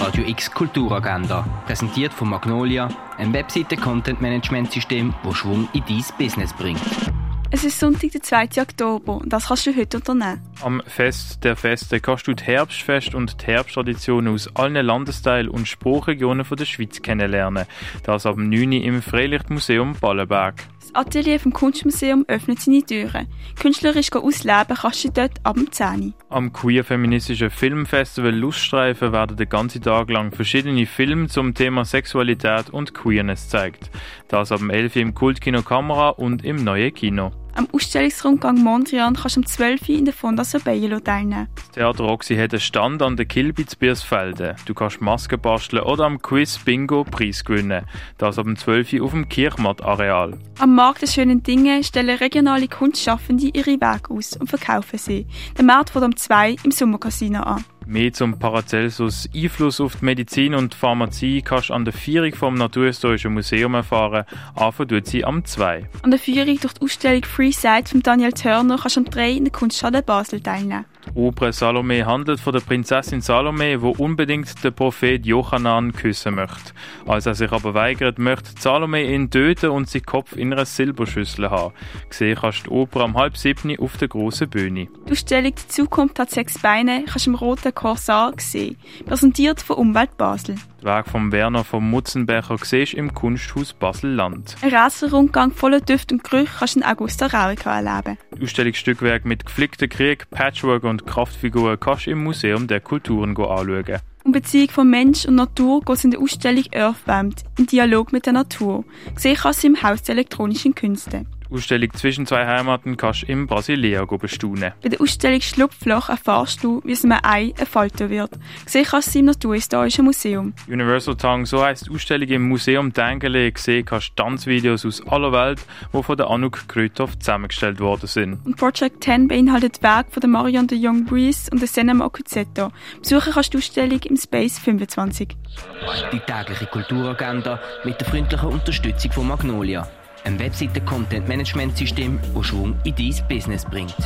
Radio X Kulturagenda, präsentiert von Magnolia, ein Webseiten-Content-Management-System, das Schwung in dein Business bringt. Es ist Sonntag, der 2. Oktober und das kannst du heute unternehmen. Am Fest der Feste kannst du die Herbstfest und die Herbsttraditionen aus allen Landesteilen und Sprachregionen der Schweiz kennenlernen. Das ab 9 Uhr im Freilichtmuseum Ballenberg. Das Atelier vom Kunstmuseum öffnet seine Türen. Künstlerisch ausleben kannst du dort ab 10 Uhr. Am queer-feministischen Filmfestival Luststreifen werden den ganzen Tag lang verschiedene Filme zum Thema Sexualität und Queerness gezeigt. Das ab 11 Uhr im Kultkino Kamera und im Neuen Kino. Am Ausstellungsrundgang Mondrian kannst du um 12 Uhr in der Fondasse Beierloh teilnehmen. Das Theater Oxy hat einen Stand an der Kilbi Birsfelden. Du kannst Masken basteln oder am Quiz Bingo Preis gewinnen. Das ab 12 Uhr auf dem Kirchmarkt-Areal. Am Markt der schönen Dinge stellen regionale Kunstschaffende ihre Werke aus und verkaufen sie. Der Markt fängt um 2 Uhr im Sommercasino an. Mehr zum Paracelsus Einfluss auf die Medizin und die Pharmazie kannst du an der Führung vom Naturhistorischen Museum erfahren. Anfangen sie am 2. An der Führung durch die Ausstellung Free Sight von Daniel Turner kannst du am 3 in der Kunstschau Basel teilnehmen. Die Oper Salome handelt von der Prinzessin Salome, die unbedingt den Prophet Johannan küssen möchte. Als er sich aber weigert, möchte Salome ihn töten und seinen Kopf in einer Silberschüssel haben. Gesehen kannst du die Oper am 6:30 auf der grossen Bühne. Die Ausstellung «Die Zukunft hat sechs Beine» kannst du im roten Corsair sehen, präsentiert von Umwelt Basel. Der Weg von Werner von Mutzenberger siehst du im Kunsthaus Basel-Land. Ein Rätselrundgang voller Düfte und Gerüche kannst du in Augusta Raue erleben. Die Ausstellung Stückwerk mit geflickten Krieg, Patchwork und Kraftfiguren kannst du im Museum der Kulturen anschauen. Um Beziehung von Mensch und Natur geht es in der Ausstellung «Earthbound» im Dialog mit der Natur. Gesehen kannst du im Haus der elektronischen Künste. Die Ausstellung «Zwischen zwei Heimaten» kannst du im Brasilia go bestaunen. Bei der Ausstellung «Schlupfloch» erfährst du, wie es einem Ei entfalten wird. Gesehen kannst du sie im Naturhistorischen Museum. Universal Tongue, so heisst die Ausstellung im Museum Dengeli. Gesehen kannst du Tanzvideos aus aller Welt, die von der Anouk Kreuthoff zusammengestellt worden sind. Und Project 10 beinhaltet Werke von der Marion de Young Breeze und der Senema Okuzetto. Besuchen kannst du die Ausstellung im Space 25. Die tägliche Kulturagenda mit der freundlichen Unterstützung von Magnolia. Ein Webseiten-Content-Management-System, das Schwung in dein Business bringt.